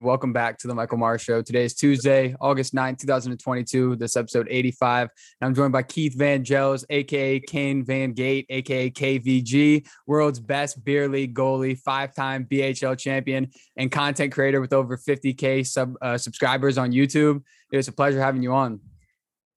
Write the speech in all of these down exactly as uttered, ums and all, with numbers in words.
Welcome back to the Michael Maher Show. Today is Tuesday, August ninth, twenty twenty-two. This episode eighty-five. And I'm joined by Keith Van Gils, a k a. Kane Van Gate, a k a. K V G, world's best beer league goalie, five-time B H L champion, and content creator with over fifty thousand sub, uh, subscribers on YouTube. It was a pleasure having you on.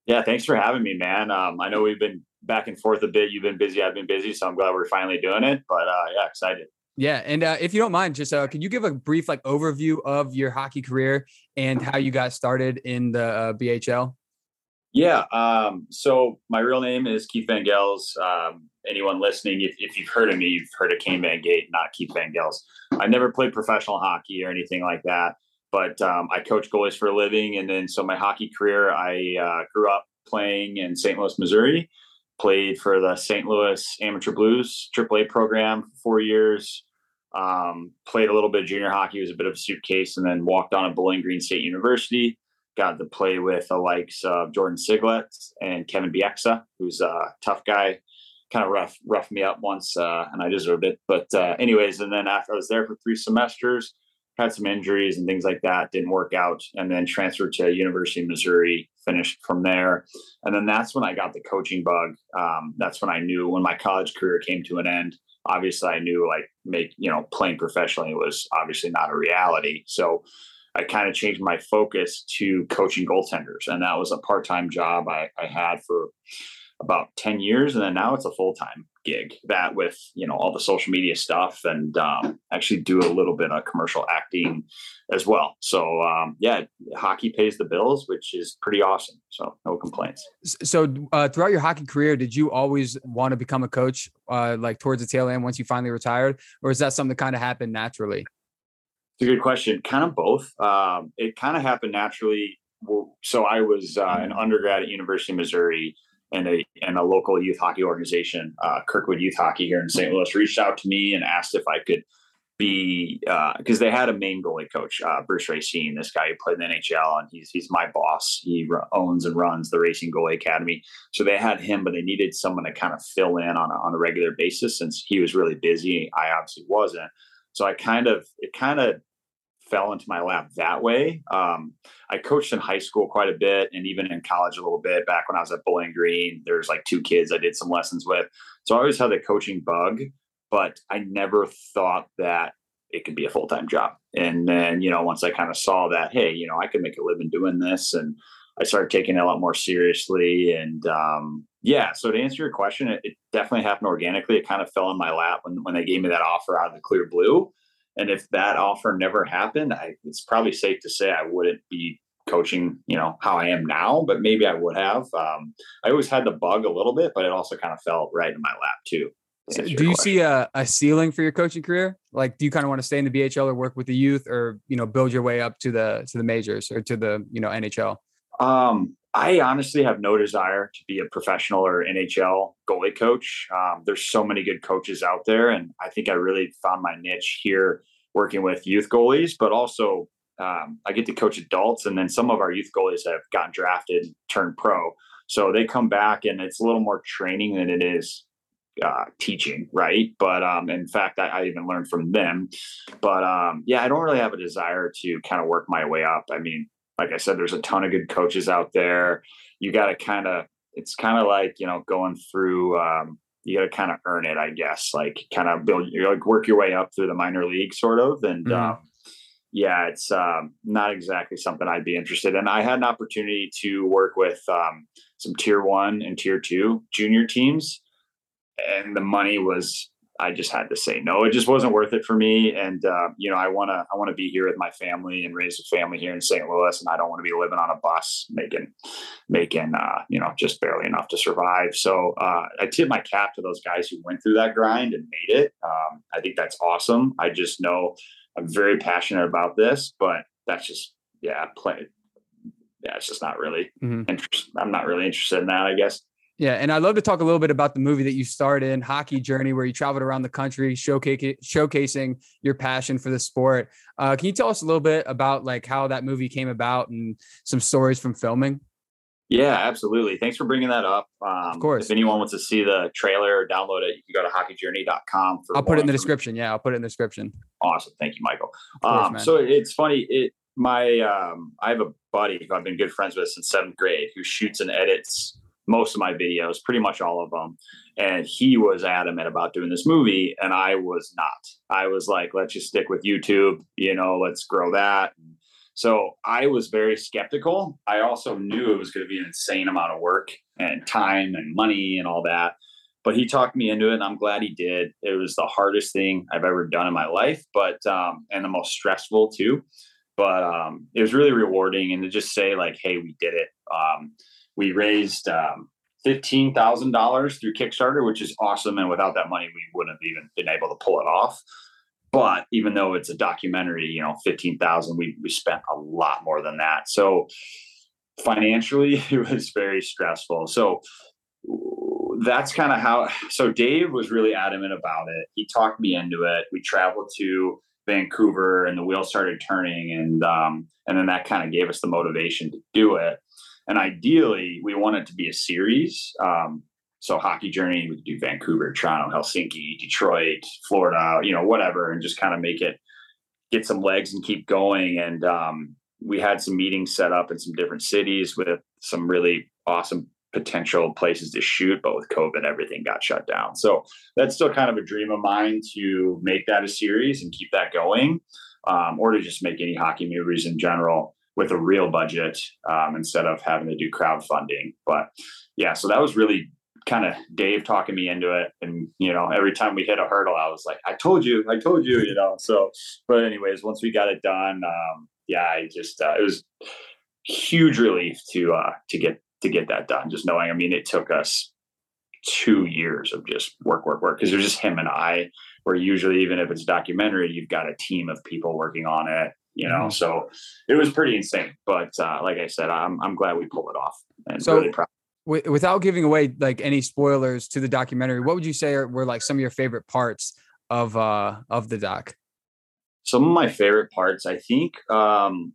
Yeah, thanks for having me, man. Um, I know we've been back and forth a bit. You've been busy, I've been busy, so I'm glad we're finally doing it. But uh, yeah, excited. Yeah. And uh, if you don't mind, just uh, can you give a brief like overview of your hockey career and how you got started in the uh, B H L? Yeah. Um, so my real name is Keith Van Gils. Um, anyone listening, if, if you've heard of me, you've heard of Kane Van Gate, not Keith Van Gils. I never played professional hockey or anything like that, but um, I coach goalies for a living. And then so my hockey career, I uh, grew up playing in Saint Louis, Missouri. Played for the Saint Louis Amateur Blues triple A program for four years. Um, played a little bit of junior hockey, was a bit of a suitcase, and then walked on at Bowling Green State University. Got to play with the likes of Jordan Siglett and Kevin Bieksa, who's a tough guy. Kind of rough, roughed me up once, uh, and I deserved it. But uh, anyways, and then after I was there for three semesters, had some injuries and things like that, didn't work out, and then transferred to University of Missouri, finished from there. And then that's when I got the coaching bug. Um, that's when I knew when my college career came to an end. Obviously, I knew like make, you know, playing professionally was obviously not a reality. So I kind of changed my focus to coaching goaltenders. And that was a part-time job I, I had for about ten years. And then now it's a full-time gig, that with, you know, all the social media stuff, and um, actually do a little bit of commercial acting as well. So um, yeah, hockey pays the bills, which is pretty awesome. So no complaints. So uh, throughout your hockey career, did you always want to become a coach uh, like towards the tail end once you finally retired, or is that something that kind of happened naturally? It's a good question. Kind of both. Um, it kind of happened naturally. So I was uh, an undergrad at University of Missouri, and a and a local youth hockey organization, uh, Kirkwood Youth Hockey here in Saint Louis, reached out to me and asked if I could be, because uh, they had a main goalie coach, uh, Bruce Racine, this guy who played in the N H L, and he's he's my boss. He r- owns and runs the Racing Goalie Academy. So they had him, but they needed someone to kind of fill in on a, on a regular basis, since he was really busy. I obviously wasn't. So I kind of, it kind of fell into my lap that way. Um, I coached in high school quite a bit, and even in college a little bit. Back when I was at Bowling Green, there's like two kids I did some lessons with. So I always had the coaching bug, but I never thought that it could be a full-time job. And then, you know, once I kind of saw that, hey, you know, I could make a living doing this, and I started taking it a lot more seriously. And um, yeah, so to answer your question, it, it definitely happened organically. It kind of fell in my lap when, when they gave me that offer out of the clear blue. And if that offer never happened, I, it's probably safe to say I wouldn't be coaching, you know, how I am now, but maybe I would have. Um, I always had the bug a little bit, but it also kind of fell right in my lap too. So do you see a, a ceiling for your coaching career? Like, do you kind of want to stay in the B H L or work with the youth, or, you know, build your way up to the, to the majors or to the, you know, N H L? Um, I honestly have no desire to be a professional or N H L goalie coach. Um, there's so many good coaches out there, and I think I really found my niche here working with youth goalies, but also um, I get to coach adults, and then some of our youth goalies have gotten drafted, turned pro. So they come back, and it's a little more training than it is uh, teaching, right? But um, in fact, I, I even learned from them. But um, yeah, I don't really have a desire to kind of work my way up. I mean, like I said, there's a ton of good coaches out there. You got to kind of, it's kind of like, you know, going through, um, you got to kind of earn it, I guess, like kind of build, you like work your way up through the minor league sort of. And mm-hmm. um, yeah, it's um, not exactly something I'd be interested in. I had an opportunity to work with um, some tier one and tier two junior teams, and the money was, I just had to say no. It just wasn't worth it for me. And uh, you know, I want to I want to be here with my family and raise a family here in Saint Louis, and I don't want to be living on a bus making making uh, you know, just barely enough to survive. So uh, I tip my cap to those guys who went through that grind and made it. Um, I think that's awesome. I just know I'm very passionate about this, but that's just yeah, play. Yeah, it's just not really. Mm-hmm. Interest, I'm not really interested in that, I guess. Yeah. And I'd love to talk a little bit about the movie that you starred in, Hockey Journey, where you traveled around the country showcase, showcasing your passion for the sport. Uh, can you tell us a little bit about like how that movie came about and some stories from filming? Yeah, absolutely. Thanks for bringing that up. Um, of course. If anyone wants to see the trailer or download it, you can go to hockey journey dot com. For I'll put it in the description. Yeah, I'll put it in the description. Awesome. Thank you, Michael. Course, um, so it's funny. It my um, I have a buddy who I've been good friends with since seventh grade who shoots and edits most of my videos, pretty much all of them. And he was adamant about doing this movie, and I was not. I was like, let's just stick with YouTube. You know, let's grow that. So I was very skeptical. I also knew it was going to be an insane amount of work and time and money and all that. But he talked me into it, and I'm glad he did. It was the hardest thing I've ever done in my life, but um, and the most stressful too. But um, it was really rewarding, and to just say like, hey, we did it. Um, we raised um, fifteen thousand dollars through Kickstarter, which is awesome. And without that money, we wouldn't have even been able to pull it off. But even though it's a documentary, you know, fifteen thousand, we, we spent a lot more than that. So financially, it was very stressful. So that's kind of how, so Dave was really adamant about it. He talked me into it. We traveled to Vancouver and the wheels started turning. And, um, and then that kind of gave us the motivation to do it. And ideally we want it to be a series. Um, So Hockey Journey, we could do Vancouver, Toronto, Helsinki, Detroit, Florida, you know, whatever, and just kind of make it, get some legs and keep going. And um, we had some meetings set up in some different cities with some really awesome potential places to shoot. But with COVID, everything got shut down. So that's still kind of a dream of mine to make that a series and keep that going, um, or to just make any hockey movies in general with a real budget um, instead of having to do crowdfunding. But yeah, so that was really kind of Dave talking me into it. And, you know, every time we hit a hurdle, I was like, I told you, I told you, you know? So, but anyways, once we got it done, um, yeah, I just, uh, it was huge relief to, uh, to get, to get that done. Just knowing, I mean, it took us two years of just work, work, work. Cause it was just him and I, where usually, even if it's documentary, you've got a team of people working on it, you know? Mm-hmm. So it was pretty insane, but, uh, like I said, I'm, I'm glad we pulled it off and so- really proud. Without giving away like any spoilers to the documentary, what would you say are, were like some of your favorite parts of uh, of the doc? Some of my favorite parts, I think, um,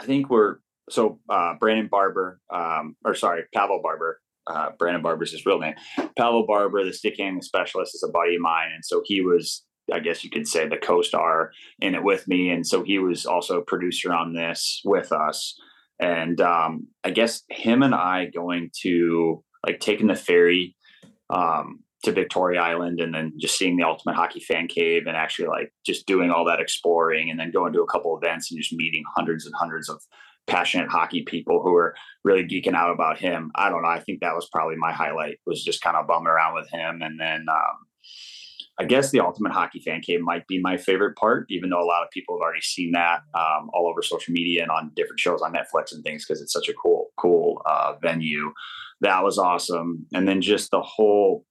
I think were so uh, Brandon Barber, um, or sorry, Pavel Barber. Uh, Brandon Barber is his real name. Pavel Barber, the stick handling specialist, is a buddy of mine, and so he was, I guess you could say, the co-star in it with me, and so he was also a producer on this with us. And um, I guess him and I going to like taking the ferry um, to Victoria Island and then just seeing the Ultimate Hockey Fan Cave and actually like just doing all that exploring and then going to a couple events and just meeting hundreds and hundreds of passionate hockey people who are really geeking out about him. I don't know. I think that was probably my highlight, was just kind of bumming around with him. And then um, I guess the Ultimate Hockey Fan Cave might be my favorite part, even though a lot of people have already seen that um, all over social media and on different shows on Netflix and things, because it's such a cool, cool uh, venue. That was awesome. And then just the whole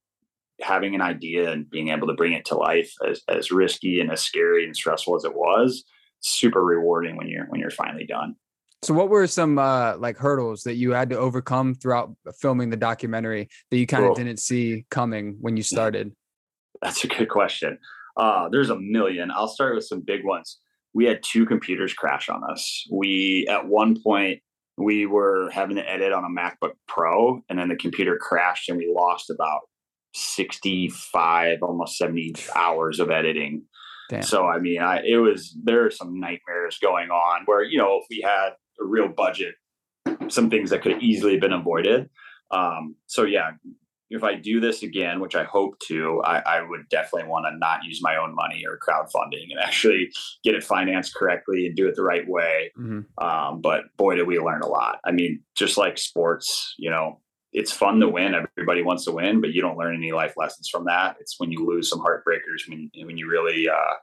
having an idea and being able to bring it to life, as, as risky and as scary and stressful as it was, super rewarding when you're when you're finally done. So what were some uh, like hurdles that you had to overcome throughout filming the documentary that you kind of cool. didn't see coming when you started? That's a good question. Uh, there's a million. I'll start with some big ones. We had two computers crash on us. We, at one point, we were having to edit on a MacBook Pro, and then the computer crashed, and we lost about sixty-five, almost seventy hours of editing. Damn. So, I mean, I, it was, there are some nightmares going on where, you know, if we had a real budget, some things that could have easily been avoided. Um, so, yeah. If I do this again, which I hope to, I, I would definitely want to not use my own money or crowdfunding and actually get it financed correctly and do it the right way. Mm-hmm. Um, but boy, did we learn a lot. I mean, just like sports, you know, it's fun to win. Everybody wants to win, but you don't learn any life lessons from that. It's when you lose some heartbreakers, when when you really, uh,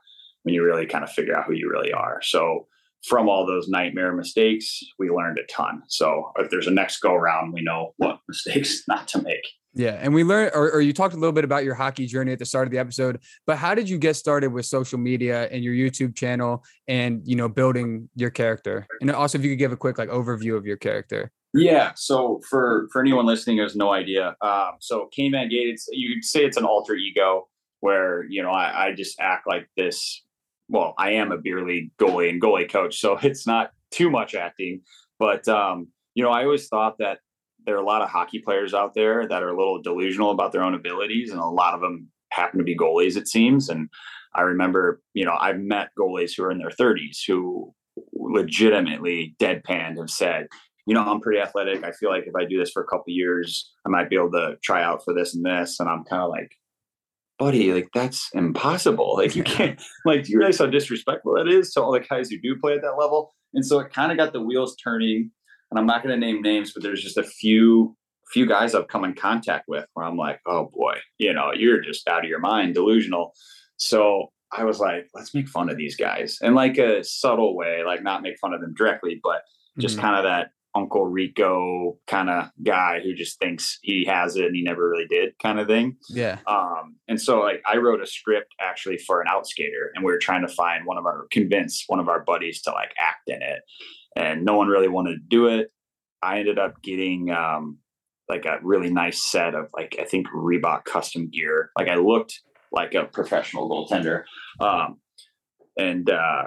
when you really kind of figure out who you really are. So from all those nightmare mistakes, we learned a ton. So if there's a next go around, we know what mistakes not to make. Yeah. And we learned, or, or you talked a little bit about your hockey journey at the start of the episode, but how did you get started with social media and your YouTube channel and, you know, building your character? And also if you could give a quick like overview of your character. Yeah. So for, for anyone listening who has no idea. Um, so Kane Van Gate, it's, you'd say it's an alter ego where, you know, I, I just act like this. Well, I am a beer league goalie and goalie coach, so it's not too much acting, but um, you know, I always thought that there are a lot of hockey players out there that are a little delusional about their own abilities, and a lot of them happen to be goalies, it seems. And I remember, you know, I've met goalies who are in their thirties who legitimately deadpan have said, you know, I'm pretty athletic. I feel like if I do this for a couple of years, I might be able to try out for this and this. And I'm kind of like, buddy, like that's impossible. Like you can't, like, do you realize how disrespectful that is to all the guys who do play at that level? And so it kind of got the wheels turning, and I'm not going to name names, but there's just a few, few guys I've come in contact with where I'm like, oh boy, you know, you're just out of your mind, delusional. So I was like, let's make fun of these guys in like a subtle way, like not make fun of them directly, but just mm-hmm. kind of that Uncle Rico kind of guy who just thinks he has it and he never really did kind of thing. Yeah. Um, and so like I wrote a script actually for an out skater, and we were trying to find one of our convince one of our buddies to like act in it, and no one really wanted to do it. I ended up getting um, like a really nice set of like, I think Reebok custom gear. Like I looked like a professional goaltender. Um, and, uh,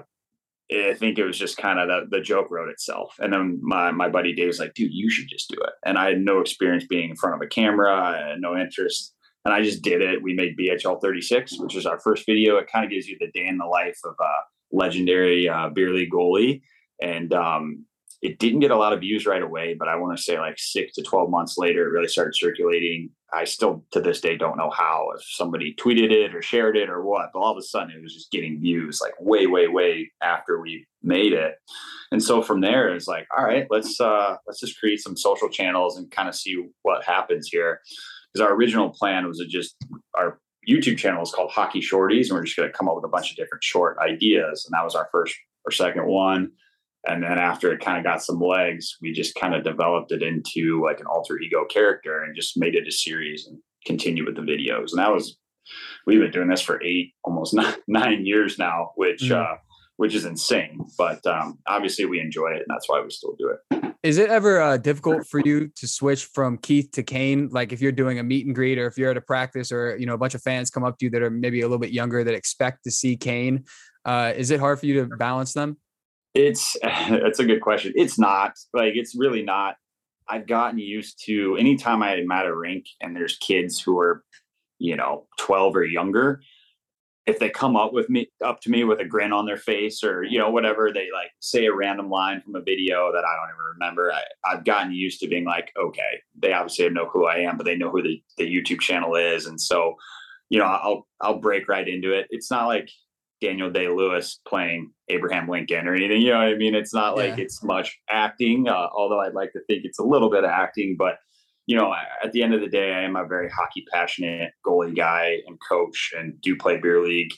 I think it was just kind of the, the joke wrote itself. And then my, my buddy Dave was like, dude, you should just do it. And I had no experience being in front of a camera. I had no interest. And I just did it. We made B H L thirty-six, which is our first video. It kind of gives you the day in the life of a legendary uh, beer league goalie. And um, it didn't get a lot of views right away, but I want to say like six to twelve months later, it really started circulating. I still to this day don't know how, if somebody tweeted it or shared it or what, but all of a sudden it was just getting views like way, way, way after we made it. And so from there it's like, all right, let's uh, let's just create some social channels and kind of see what happens here. Because our original plan was just our YouTube channel is called Hockey Shorties, and we're just going to come up with a bunch of different short ideas. And that was our first or second one. And then after it kind of got some legs, we just kind of developed it into like an alter ego character and just made it a series and continue with the videos. And that was, we've been doing this for eight, almost nine, nine years now, which, mm. uh, which is insane. But um, obviously we enjoy it, and that's why we still do it. Is it ever uh, difficult for you to switch from Keith to Kane? Like if you're doing a meet and greet, or if you're at a practice, or, you know, a bunch of fans come up to you that are maybe a little bit younger that expect to see Kane. Uh, is it hard for you to balance them? It's that's a good question. It's not like it's really not. I've gotten used to anytime I'm at a rink and there's kids who are, you know, twelve or younger. If they come up with me up to me with a grin on their face, or, you know, whatever, they like say a random line from a video that I don't even remember. I, I've gotten used to being like, okay, they obviously know who I am, but they know who the, the YouTube channel is. And so, you know, I'll I'll break right into it. It's not like Daniel Day-Lewis playing Abraham Lincoln or anything, you know what I mean? It's not like yeah. it's much acting, uh, although I'd like to think it's a little bit of acting. But, you know, at the end of the day, I am a very hockey passionate goalie guy and coach, and do play beer league.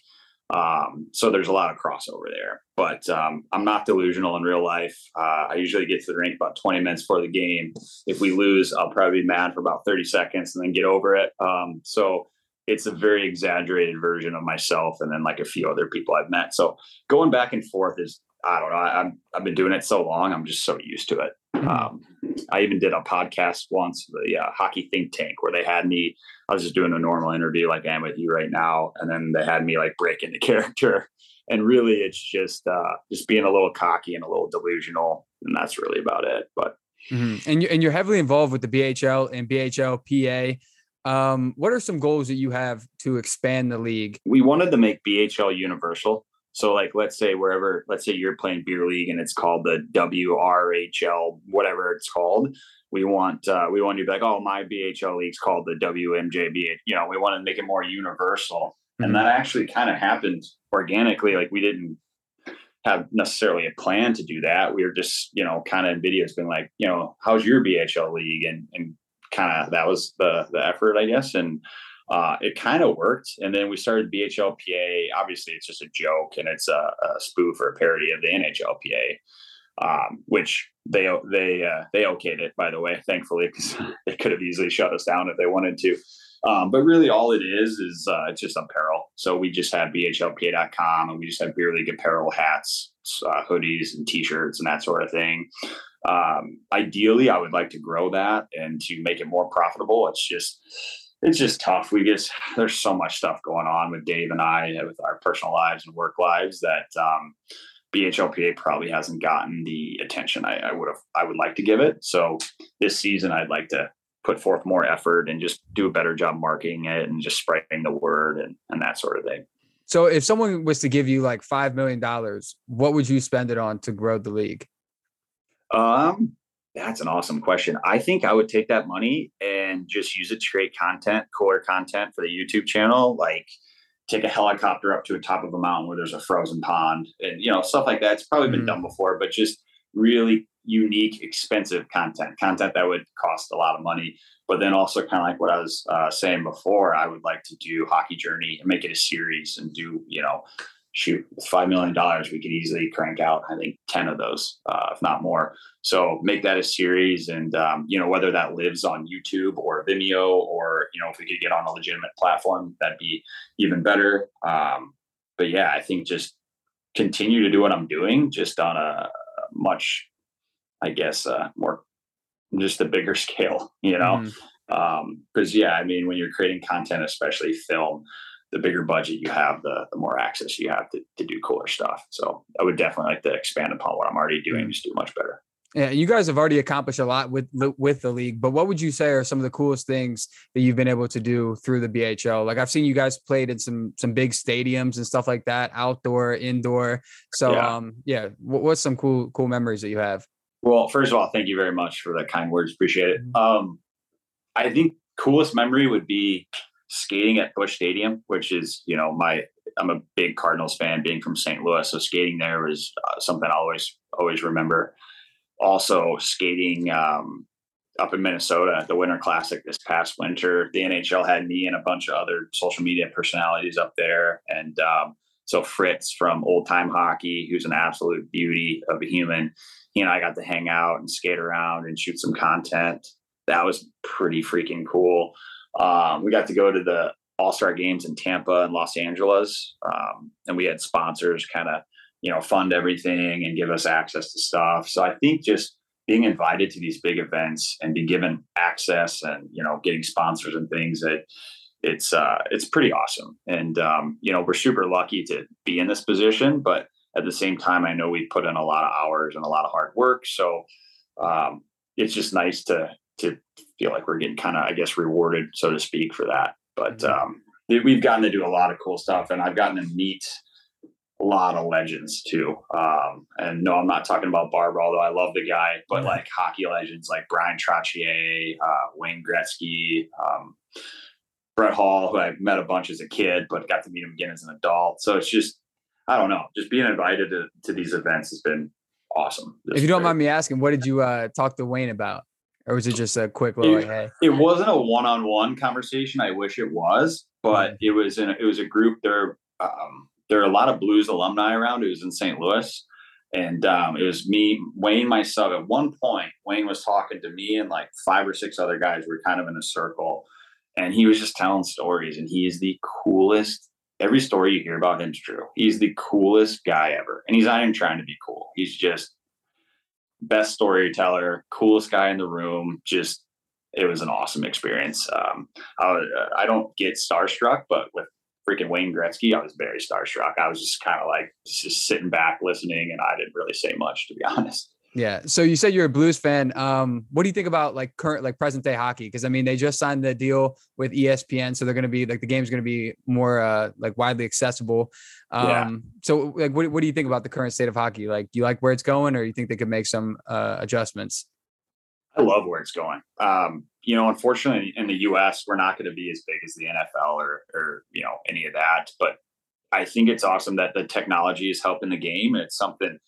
Um, so there's a lot of crossover there, but um, I'm not delusional in real life. Uh, I usually get to the rink about twenty minutes before the game. If we lose, I'll probably be mad for about thirty seconds and then get over it. Um, so it's a very exaggerated version of myself, and then like a few other people I've met. So going back and forth is, I don't know. I, I'm, I've been doing it so long. I'm just so used to it. Um, I even did a podcast once, the uh, Hockey Think Tank, where they had me, I was just doing a normal interview like I am with you right now. And then they had me like break into character, and really it's just, uh, just being a little cocky and a little delusional. And that's really about it. But, mm-hmm. and you, and you're heavily involved with the B H L and B H L P A. Um, what are some goals that you have to expand the league? We wanted to make B H L universal. So like, let's say wherever, let's say you're playing beer league and it's called the W R H L, whatever it's called. We want, uh, we want you to be like, oh, my B H L league's called the W M J B. You know, we want to make it more universal. Mm-hmm. And that actually kind of happened organically. Like we didn't have necessarily a plan to do that. We were just, you know, kind of in videos being like, you know, how's your B H L league? And, and, kind of that was the the effort, I guess, and uh it kind of worked. And then we started B H L P A. Obviously it's just a joke, and it's a, a spoof or a parody of the N H L P A, um which they they uh they okayed it, by the way, thankfully, because they could have easily shut us down if they wanted to. Um but really all it is is uh it's just apparel. So we just have B H L P A dot com, and we just have beer league apparel, hats, uh, hoodies and t-shirts and that sort of thing. Um, ideally I would like to grow that and to make it more profitable. It's just, it's just tough. We just, there's so much stuff going on with Dave and I, with our personal lives and work lives, that, um, B H L P A probably hasn't gotten the attention I, I would have, I would like to give it. So this season, I'd like to put forth more effort and just do a better job marketing it and just spreading the word and, and that sort of thing. So if someone was to give you like five million dollars, what would you spend it on to grow the league? Um, that's an awesome question. I think I would take that money and just use it to create content, cooler content for the YouTube channel. Like, take a helicopter up to the top of a mountain where there's a frozen pond and, you know, stuff like that. It's probably been mm-hmm. done before, but just really unique, expensive content, content that would cost a lot of money. But then also kind of like what I was uh, saying before, I would like to do Hockey Journey and make it a series and do, you know, shoot, with five million dollars, we could easily crank out, I think, ten of those, uh, if not more. So make that a series. And, um, you know, whether that lives on YouTube or Vimeo, or, you know, if we could get on a legitimate platform, that'd be even better. Um, but yeah, I think just continue to do what I'm doing, just on a much, I guess, uh, more, just a bigger scale, you know? Mm. Um, cause yeah, I mean, when you're creating content, especially film, the bigger budget you have, the, the more access you have to, to do cooler stuff. So I would definitely like to expand upon what I'm already doing, just do much better. Yeah. You guys have already accomplished a lot with, with the league, but what would you say are some of the coolest things that you've been able to do through the B H L? Like, I've seen you guys played in some, some big stadiums and stuff like that, outdoor, indoor. So yeah. um, yeah, what, what's some cool, cool memories that you have? Well, first of all, thank you very much for that kind words. Appreciate it. Um, I think coolest memory would be skating at Busch Stadium, which is, you know, my, I'm a big Cardinals fan being from Saint Louis. So skating there was uh, something I always, always remember. Also skating um, up in Minnesota at the Winter Classic this past winter, the N H L had me and a bunch of other social media personalities up there. And um, so Fritz from Old Time Hockey, who's an absolute beauty of a human, he and I got to hang out and skate around and shoot some content. That was pretty freaking cool. Um, we got to go to the All-Star games in Tampa and Los Angeles. Um, and we had sponsors kind of, you know, fund everything and give us access to stuff. So I think just being invited to these big events and being given access and, you know, getting sponsors and things, that it's, uh, it's pretty awesome. And, um, you know, we're super lucky to be in this position, but at the same time, I know we put in a lot of hours and a lot of hard work. So, um, it's just nice to, to feel like we're getting kind of, I guess, rewarded, so to speak, for that. But um, we've gotten to do a lot of cool stuff, and I've gotten to meet a lot of legends too. Um, and no, I'm not talking about Barber, although I love the guy, but mm-hmm. like hockey legends like Brian Trottier, uh, Wayne Gretzky, um, Brett Hall, who I met a bunch as a kid, but got to meet him again as an adult. So it's just, I don't know, just being invited to, to these events has been awesome. This if you don't great. mind me asking, what did you uh, talk to Wayne about? Or was it just a quick little, it, like, hey? It wasn't a one-on-one conversation. I wish it was, but mm-hmm. it was in a, it was a group. There, um, there are a lot of Blues alumni around. It was in Saint Louis, and um, it was me, Wayne, myself. At one point, Wayne was talking to me and like five or six other guys. We were kind of in a circle, and he was just telling stories. And he is the coolest. Every story you hear about him is true. He's the coolest guy ever, and he's not even trying to be cool. He's just best storyteller, coolest guy in the room. Just, it was an awesome experience. Um, I, I don't get starstruck, but with freaking Wayne Gretzky, I was very starstruck. I was just kind of like just sitting back, listening, and I didn't really say much, to be honest. Yeah. So you said you're a Blues fan. Um, what do you think about like current, like present day hockey? Cause I mean, they just signed the deal with E S P N. So they're going to be like, the game's going to be more uh, like widely accessible. Um, yeah. So like, what, what do you think about the current state of hockey? Like, do you like where it's going, or you think they could make some uh, adjustments? I love where it's going. Um, you know, unfortunately in the U S we're not going to be as big as the N F L or, or, you know, any of that, but I think it's awesome that the technology is helping the game. And it's something,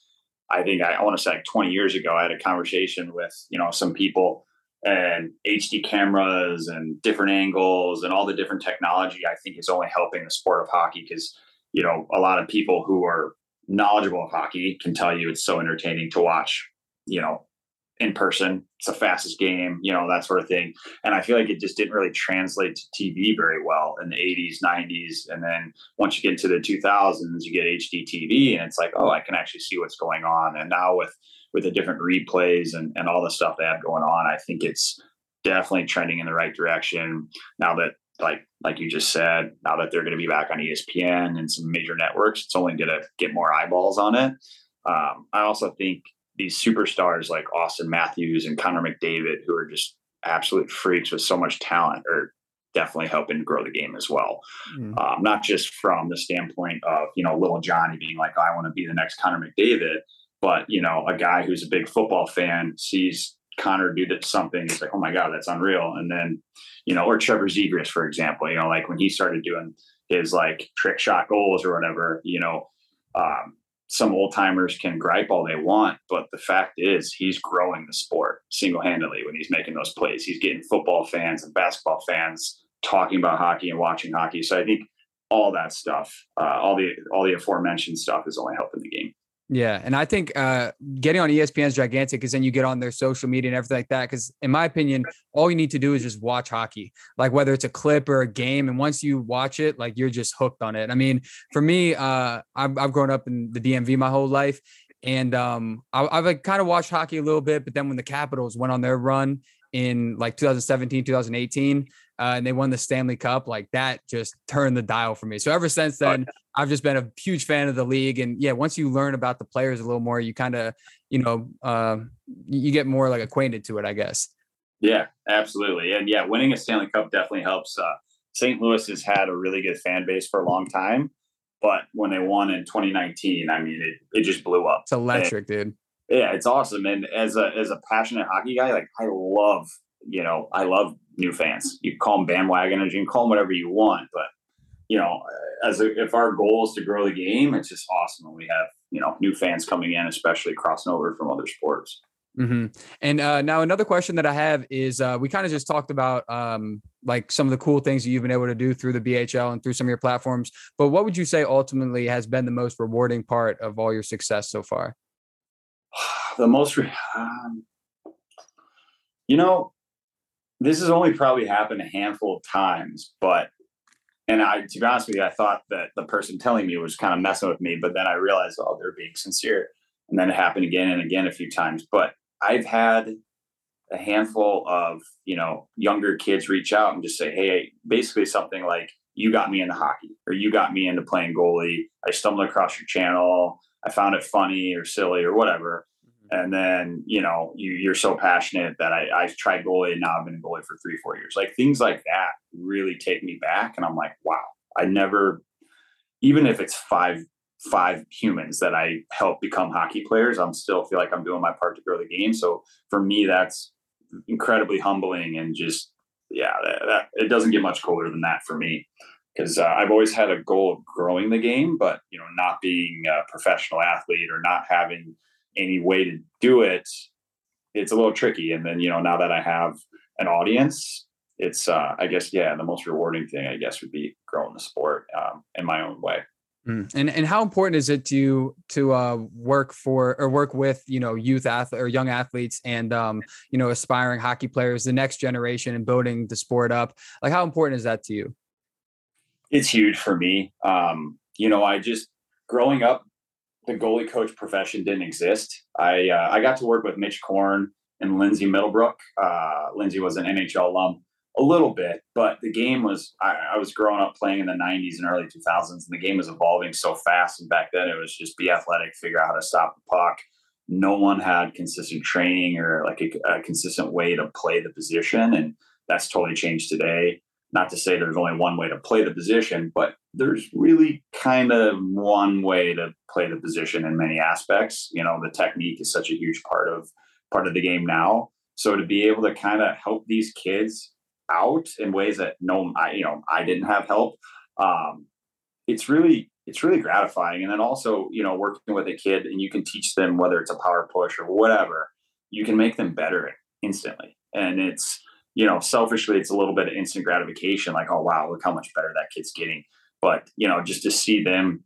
I think I, I want to say like twenty years ago, I had a conversation with, you know, some people, and H D cameras and different angles and all the different technology, I think, is only helping the sport of hockey. Cause, you know, a lot of people who are knowledgeable of hockey can tell you it's so entertaining to watch, you know, in person. It's the fastest game, you know, that sort of thing. And I feel like it just didn't really translate to T V very well in the eighties, nineties. And then once you get into the two thousands, you get H D T V, and it's like, oh, I can actually see what's going on. And now with, with the different replays and, and all the stuff they have going on, I think it's definitely trending in the right direction. Now that, like, like you just said, now that they're going to be back on E S P N and some major networks, it's only going to get more eyeballs on it. Um, I also think these superstars like Austin Matthews and Connor McDavid, who are just absolute freaks with so much talent, are definitely helping to grow the game as well. Mm. Um, not just from the standpoint of, you know, little Johnny being like, oh, I want to be the next Connor McDavid, but, you know, a guy who's a big football fan sees Connor do that something, it's like, oh my God, that's unreal. And then, you know, or Trevor Zegras, for example, you know, like when he started doing his like trick shot goals or whatever, you know, um, some old timers can gripe all they want, but the fact is he's growing the sport single-handedly when he's making those plays. He's getting football fans and basketball fans talking about hockey and watching hockey. So I think all that stuff, uh, all the, all the aforementioned stuff is only helping the game. Yeah. And I think uh, getting on E S P N is gigantic because then you get on their social media and everything like that. Because in my opinion, all you need to do is just watch hockey, like whether it's a clip or a game. And once you watch it, like you're just hooked on it. I mean, for me, uh, I've, I've grown up in the D M V my whole life. And um, I, I've like, kind of watched hockey a little bit. But then when the Capitals went on their run in like twenty seventeen, twenty eighteen, Uh, and they won the Stanley Cup, like that just turned the dial for me. So ever since then, oh, yeah. I've just been a huge fan of the league. And yeah, once you learn about the players a little more, you kind of, you know, uh, you get more like acquainted to it, I guess. Yeah, absolutely. And yeah, winning a Stanley Cup definitely helps. Uh, Saint Louis has had a really good fan base for a long time, but when they won in twenty nineteen, I mean, it, it just blew up. It's electric, and, dude. Yeah, it's awesome. And as a, as a passionate hockey guy, like I love, you know, I love new fans. You call them bandwagoners, you can call them whatever you want, but you know, as a, if our goal is to grow the game, it's just awesome when we have, you know, new fans coming in, especially crossing over from other sports. Mm-hmm. And uh, now another question that I have is uh, we kind of just talked about um, like some of the cool things that you've been able to do through the B H L and through some of your platforms, but what would you say ultimately has been the most rewarding part of all your success so far? The most, re- um, you know, this has only probably happened a handful of times, but, and I, to be honest with you, I thought that the person telling me was kind of messing with me, but then I realized, oh, they're being sincere. And then it happened again and again a few times, but I've had a handful of, you know, younger kids reach out and just say, hey, basically something like, you got me into hockey, or you got me into playing goalie. I stumbled across your channel. I found it funny or silly or whatever. And then, you know, you, you're so passionate that I, I tried goalie and now I've been in goalie for three, four years. Like things like that really take me back. And I'm like, wow, I never, even if it's five, five humans that I help become hockey players, I'm still feel like I'm doing my part to grow the game. So for me, that's incredibly humbling and just, yeah, that, that it doesn't get much cooler than that for me. Because uh, I've always had a goal of growing the game, but, you know, not being a professional athlete or not having any way to do it, it's a little tricky. And then, you know, now that I have an audience, it's, uh, I guess, yeah, the most rewarding thing, I guess, would be growing the sport um, in my own way. Mm. And and how important is it to to uh, work for or work with, you know, youth athlete or young athletes and, um, you know, aspiring hockey players, the next generation and building the sport up? Like, how important is that to you? It's huge for me. Um, you know, I just growing up, the goalie coach profession didn't exist. I uh, I got to work with Mitch Korn and Lindsey Middlebrook. Uh, Lindsey was an N H L alum a little bit, but the game was, I, I was growing up playing in the nineties and early two thousands, and the game was evolving so fast. And back then it was just be athletic, figure out how to stop the puck. No one had consistent training or like a, a consistent way to play the position. And that's totally changed today. Not to say there's only one way to play the position, but there's really kind of one way to play the position in many aspects. You know, the technique is such a huge part of part of the game now. So to be able to kind of help these kids out in ways that no, I, you know, I didn't have help. Um, it's really, it's really gratifying. And then also, you know, working with a kid and you can teach them whether it's a power push or whatever, you can make them better instantly. And it's, you know, selfishly, it's a little bit of instant gratification, like, oh, wow, look how much better that kid's getting. But, you know, just to see them,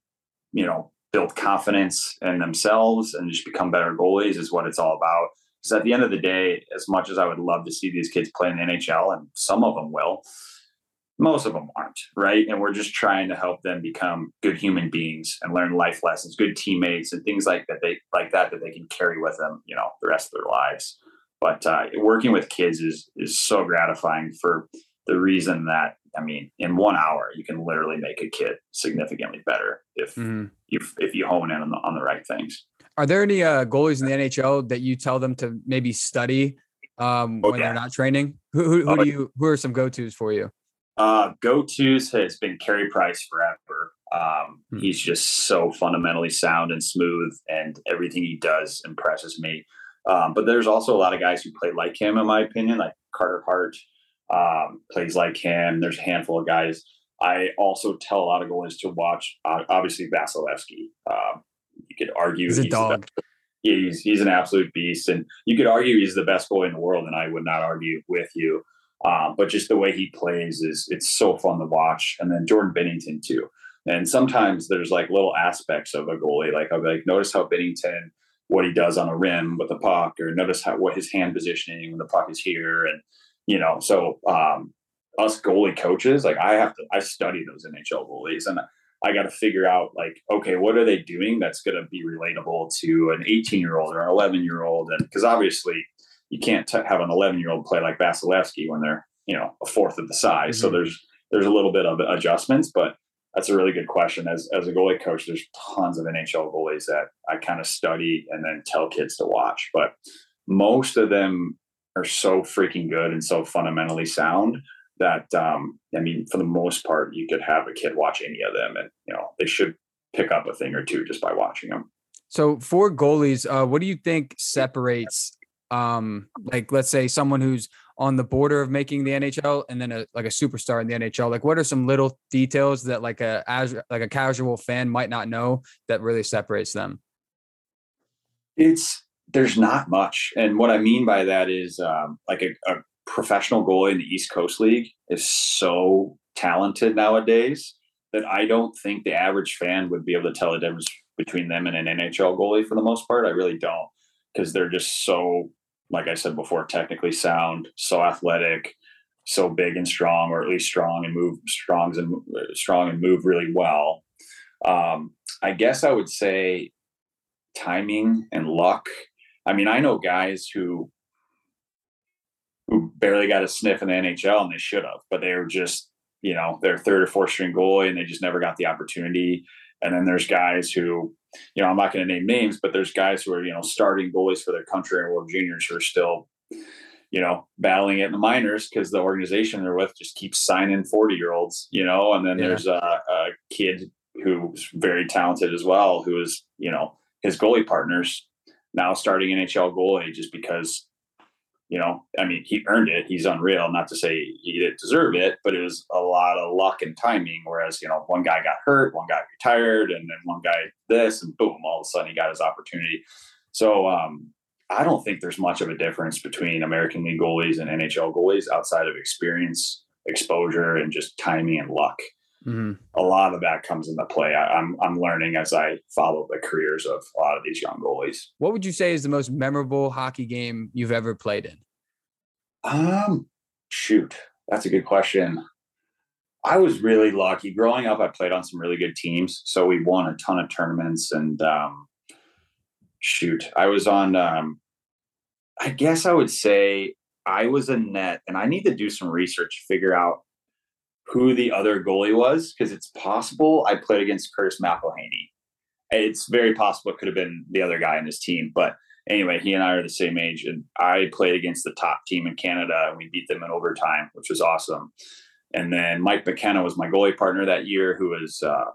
you know, build confidence in themselves and just become better goalies is what it's all about. Because at the end of the day, as much as I would love to see these kids play in the N H L, and some of them will, most of them aren't, right? And we're just trying to help them become good human beings and learn life lessons, good teammates and things like that, they, like that, that they can carry with them, you know, the rest of their lives. But uh, working with kids is is so gratifying for the reason that, I mean, in one hour, you can literally make a kid significantly better if mm-hmm. you if you hone in on the, on the right things. Are there any uh, goalies in the N H L that you tell them to maybe study um, oh, when yeah. they're not training? Who, who, who oh, do you? Who are some go-tos for you? Uh, go-tos has been Carey Price forever. Um, hmm. He's just so fundamentally sound and smooth, and everything he does impresses me. Um, but there's also a lot of guys who play like him, in my opinion, like Carter Hart um, plays like him. There's a handful of guys. I also tell a lot of goalies to watch, uh, obviously, Vasilevsky. Um, You could argue he's a he's dog. The he's he's an absolute beast, and you could argue he's the best goalie in the world. And I would not argue with you. Um, but just the way he plays is it's so fun to watch. And then Jordan Binnington too. And sometimes there's like little aspects of a goalie, like I'll be like, notice how Binnington, what he does on the rim with the puck, or notice how what his hand positioning when the puck is here, and you know. So um, us goalie coaches, like I have to, I study those N H L goalies and. I got to figure out like, okay, what are they doing that's going to be relatable to an eighteen year old or an eleven year old? And because obviously you can't t- have an eleven year old play like Vasilevsky when they're, you know, a fourth of the size. Mm-hmm. So there's, there's a little bit of adjustments, but that's a really good question. As, as a goalie coach, there's tons of N H L goalies that I kind of study and then tell kids to watch, but most of them are so freaking good and so fundamentally sound that, um, I mean, for the most part, you could have a kid watch any of them and, you know, they should pick up a thing or two just by watching them. So for goalies, uh, what do you think separates, um, like, let's say someone who's on the border of making the N H L and then a, like a superstar in the N H L? Like, what are some little details that like a, as like a casual fan might not know that really separates them? It's, there's not much. And what I mean by that is um, like a, a professional goalie in the East Coast League is so talented nowadays that I don't think the average fan would be able to tell the difference between them and an N H L goalie for the most part. I really don't, because they're just so, like I said before, technically sound, so athletic, so big and strong, or at least strong and move strong and strong and move really well. Um, I guess I would say timing and luck. I mean, I know guys who who barely got a sniff in the N H L and they should have, but they were just, you know, their third or fourth string goalie and they just never got the opportunity. And then there's guys who, you know, I'm not going to name names, but there's guys who are, you know, starting goalies for their country and world juniors who are still, you know, battling it in the minors because the organization they're with just keeps signing forty year olds, you know, and then yeah. there's a, a kid who's very talented as well, who is, you know, his goalie partners now starting N H L goalie just because, you know, I mean, he earned it. He's unreal. Not to say he didn't deserve it, but it was a lot of luck and timing. Whereas, you know, one guy got hurt, one guy retired, and then one guy this, and boom, all of a sudden he got his opportunity. So um, I don't think there's much of a difference between American League goalies and N H L goalies outside of experience, exposure, and just timing and luck. Mm-hmm. A lot of that comes into play. I, I'm I'm learning as I follow the careers of a lot of these young goalies. What would you say is the most memorable hockey game you've ever played in? Um, shoot, that's a good question. I was really lucky. Growing up, I played on some really good teams, so we won a ton of tournaments. And um, shoot, I was on. Um, I guess I would say I was a net, and I need to do some research to figure out who the other goalie was, because it's possible I played against Curtis McElhaney. It's very possible it could have been the other guy in his team. But anyway, he and I are the same age, and I played against the top team in Canada, and we beat them in overtime, which was awesome. And then Mike McKenna was my goalie partner that year, who was uh,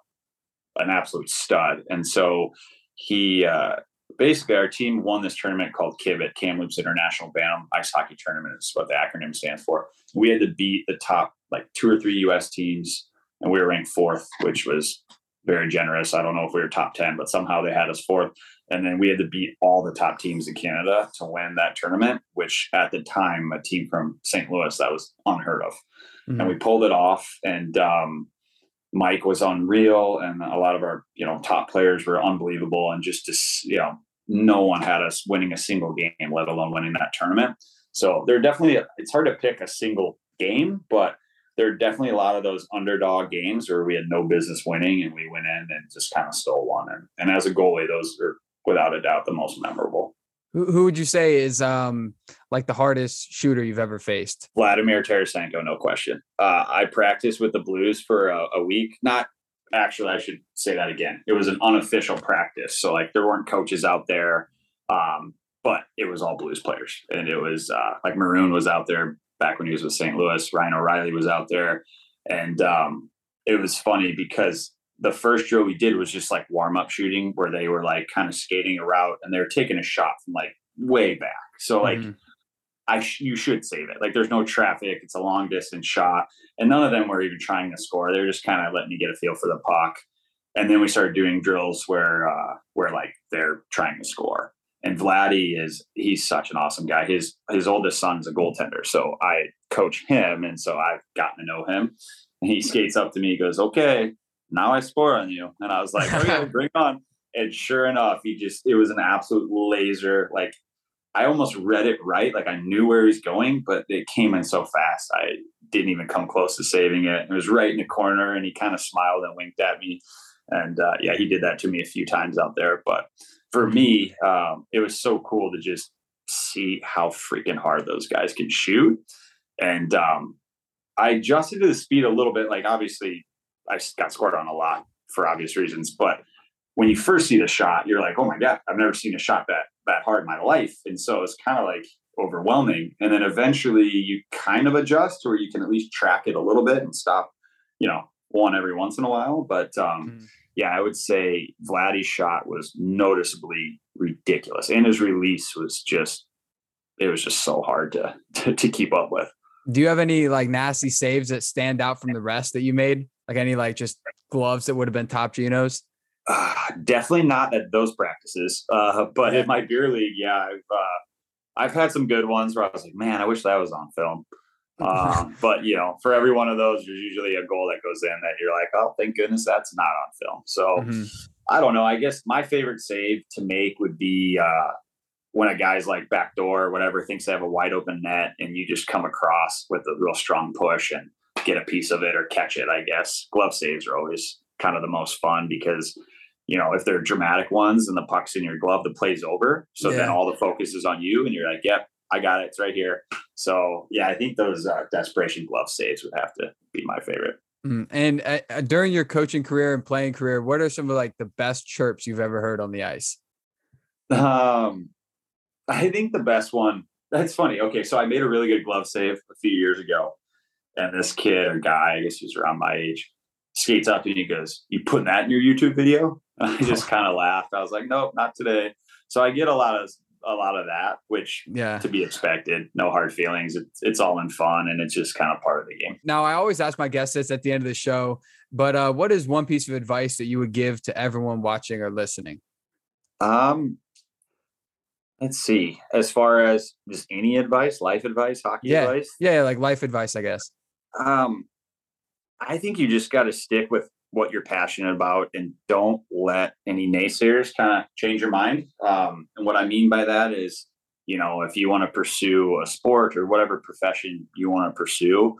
an absolute stud. And so he uh, basically our team won this tournament called K I B B T, Kamloops International Bantam Ice Hockey Tournament is what the acronym stands for. We had to beat the top like two or three U S teams, and we were ranked fourth, which was very generous. I don't know if we were top ten, but somehow they had us fourth. And then we had to beat all the top teams in Canada to win that tournament, which at the time, a team from Saint Louis, that was unheard of. Mm-hmm. And we pulled it off, and um, Mike was unreal. And a lot of our, you know, top players were unbelievable. And just, to, you know, no one had us winning a single game, let alone winning that tournament. So they're definitely, it's hard to pick a single game, but there are definitely a lot of those underdog games where we had no business winning and we went in and just kind of stole one. And, and as a goalie, those are without a doubt the most memorable. Who, who would you say is um, like the hardest shooter you've ever faced? Vladimir Tarasenko, no question. Uh, I practiced with the Blues for a, a week, not actually, I should say that again. It was an unofficial practice. So like there weren't coaches out there, um, but it was all Blues players. And it was uh, like Maroon was out there back when he was with Saint Louis, Ryan O'Reilly was out there. And um, it was funny because the first drill we did was just like warm up shooting where they were like kind of skating a route and they were taking a shot from like way back. So like, mm-hmm. I sh- you should say that. Like, there's no traffic. It's a long distance shot. And none of them were even trying to score. They're just kind of letting you get a feel for the puck. And then we started doing drills where, uh, where like they're trying to score. And Vladdy is, he's such an awesome guy. His, his oldest son's a goaltender. So I coach him. And so I've gotten to know him, and he skates up to me, he goes, okay, now I score on you. And I was like, okay, bring on. And sure enough, he just, it was an absolute laser. Like, I almost read it right. Like I knew where he's going, but it came in so fast. I didn't even come close to saving it. It was right in the corner, and he kind of smiled and winked at me. And uh, yeah, he did that to me a few times out there. But for me, um, it was so cool to just see how freaking hard those guys can shoot. And um, I adjusted to the speed a little bit. Like obviously I got scored on a lot for obvious reasons, but when you first see the shot, you're like, oh my God, I've never seen a shot that, that hard in my life. And so it's kind of like overwhelming. And then eventually you kind of adjust, or you can at least track it a little bit and stop, you know, one every once in a while. But um, mm. yeah, I would say Vladdy's shot was noticeably ridiculous. And his release was just, it was just so hard to, to, to keep up with. Do you have any like nasty saves that stand out from the rest that you made? Like any, like just gloves that would have been top Geno's? Uh, definitely not at those practices, uh, but in my beer league, yeah, I've uh, I've had some good ones where I was like, man, I wish that was on film. Uh, but you know, for every one of those, there's usually a goal that goes in that you're like, oh, thank goodness that's not on film. So mm-hmm. I don't know. I guess my favorite save to make would be uh, when a guy's like backdoor or whatever thinks they have a wide open net, and you just come across with a real strong push and get a piece of it or catch it. I guess glove saves are always kind of the most fun because, you know, if they're dramatic ones and the puck's in your glove, the play's over. So yeah. Then all the focus is on you and you're like, yep, I got it. It's right here. So yeah, I think those uh, desperation glove saves would have to be my favorite. Mm. And uh, during your coaching career and playing career, what are some of like the best chirps you've ever heard on the ice? Um, I think the best one, that's funny. Okay. So I made a really good glove save a few years ago, and this kid or guy, I guess he was around my age, skates up and he goes, you putting that in your YouTube video? I just kind of laughed. I was like, nope, not today. So I get a lot of a lot of that, which yeah. to be expected. No hard feelings. It's, it's all in fun, and it's just kind of part of the game. Now, I always ask my guests this at the end of the show, but uh, what is one piece of advice that you would give to everyone watching or listening? Um, let's see. As far as just any advice, life advice, hockey yeah. advice? Yeah, like life advice, I guess. Um, I think you just got to stick with what you're passionate about, and don't let any naysayers kind of change your mind. Um, and what I mean by that is, you know, if you want to pursue a sport or whatever profession you want to pursue,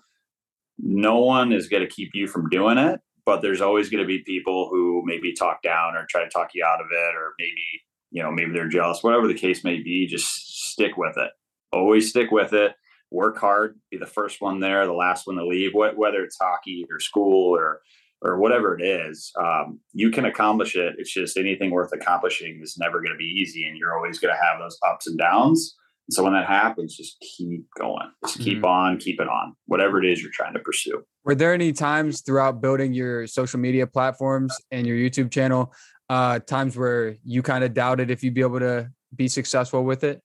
no one is going to keep you from doing it, but there's always going to be people who maybe talk down or try to talk you out of it, or maybe, you know, maybe they're jealous, whatever the case may be. Just stick with it. Always stick with it. Work hard, be the first one there, the last one to leave, whether it's hockey or school or or whatever it is. Um, you can accomplish it. It's just anything worth accomplishing is never going to be easy, and you're always going to have those ups and downs. And so when that happens, just keep going, just keep mm-hmm. on, keep it on, whatever it is you're trying to pursue. Were there any times throughout building your social media platforms and your YouTube channel, uh, times where you kind of doubted if you'd be able to be successful with it?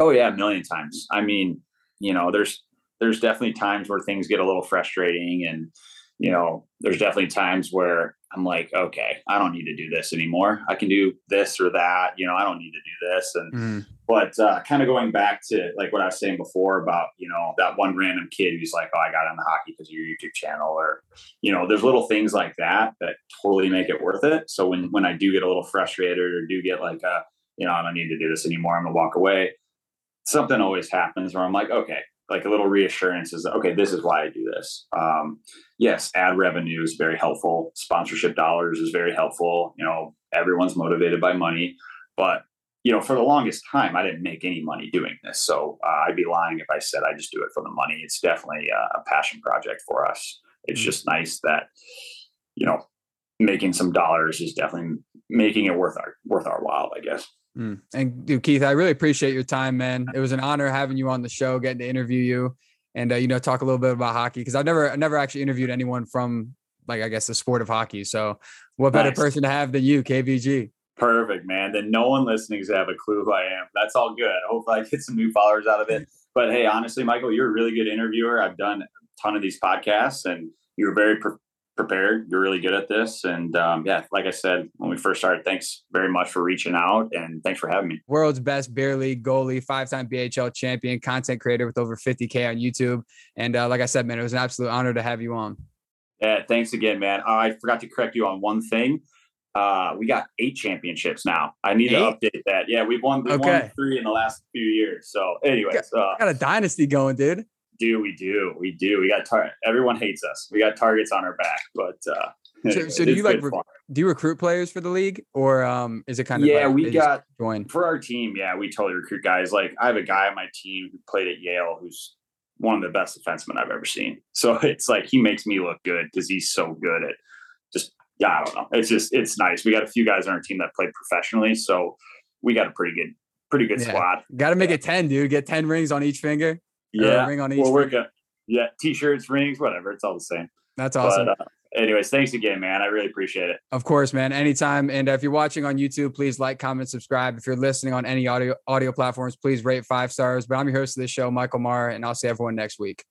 Oh yeah. A million times. I mean, you know, there's, there's definitely times where things get a little frustrating, and, you know, there's definitely times where I'm like, okay, I don't need to do this anymore. I can do this or that, you know, I don't need to do this. And, mm. but uh, kind of going back to like what I was saying before about, you know, that one random kid who's like, oh, I got on the hockey because of your YouTube channel, or, you know, there's little things like that, that totally make it worth it. So when, when I do get a little frustrated or do get like, a, you know, I don't need to do this anymore, I'm gonna walk away, something always happens where I'm like, okay, like a little reassurance is, okay, this is why I do this. Um, yes, ad revenue is very helpful. Sponsorship dollars is very helpful. You know, everyone's motivated by money, but you know, for the longest time, I didn't make any money doing this. So uh, I'd be lying if I said I just do it for the money. It's definitely a, a passion project for us. It's mm-hmm. just nice that, you know, making some dollars is definitely making it worth our worth our while, I guess. Mm. And dude, Keith, I really appreciate your time, man. It was an honor having you on the show, getting to interview you, and uh, you know, talk a little bit about hockey, because I've never, I never actually interviewed anyone from, like, I guess the sport of hockey. So, what better nice. person to have than you, K V G? Perfect, man. Then no one listening is gonna have a clue who I am. That's all good. Hopefully, I get some new followers out of it. But hey, honestly, Michael, you're a really good interviewer. I've done a ton of these podcasts, and you're very pre- prepared. You're really good at this. And um, yeah, like I said, when we first started, thanks very much for reaching out, and thanks for having me. World's best beer league goalie, five-time B H L champion, content creator with over fifty K on YouTube. And uh, like I said, man, it was an absolute honor to have you on. Yeah, thanks again, man. Uh, I forgot to correct you on one thing. Uh, we got eight championships now. I need eight? to update that. Yeah, we've won, we've okay. won three in the last few years. So anyways. Got, uh, got a dynasty going, dude. Do we do. We do. We got tar- everyone hates us. We got targets on our back. But uh, so, anyway, so do you like re- do you recruit players for the league, or um, is it kind of yeah, like we got join for our team? Yeah, we totally recruit guys. Like, I have a guy on my team who played at Yale who's one of the best defensemen I've ever seen. So it's like, he makes me look good because he's so good at just, yeah, I don't know. It's just, it's nice. We got a few guys on our team that played professionally. So we got a pretty good, pretty good yeah. squad. Got to make yeah. it ten, dude. Get ten rings on each finger. Yeah. Ring on each we'll finger. Work yeah. T-shirts, rings, whatever. It's all the same. That's awesome. But, uh, anyways, thanks again, man. I really appreciate it. Of course, man. Anytime. And if you're watching on YouTube, please like, comment, subscribe. If you're listening on any audio audio platforms, please rate five stars. But I'm your host of this show, Michael Maher, and I'll see everyone next week.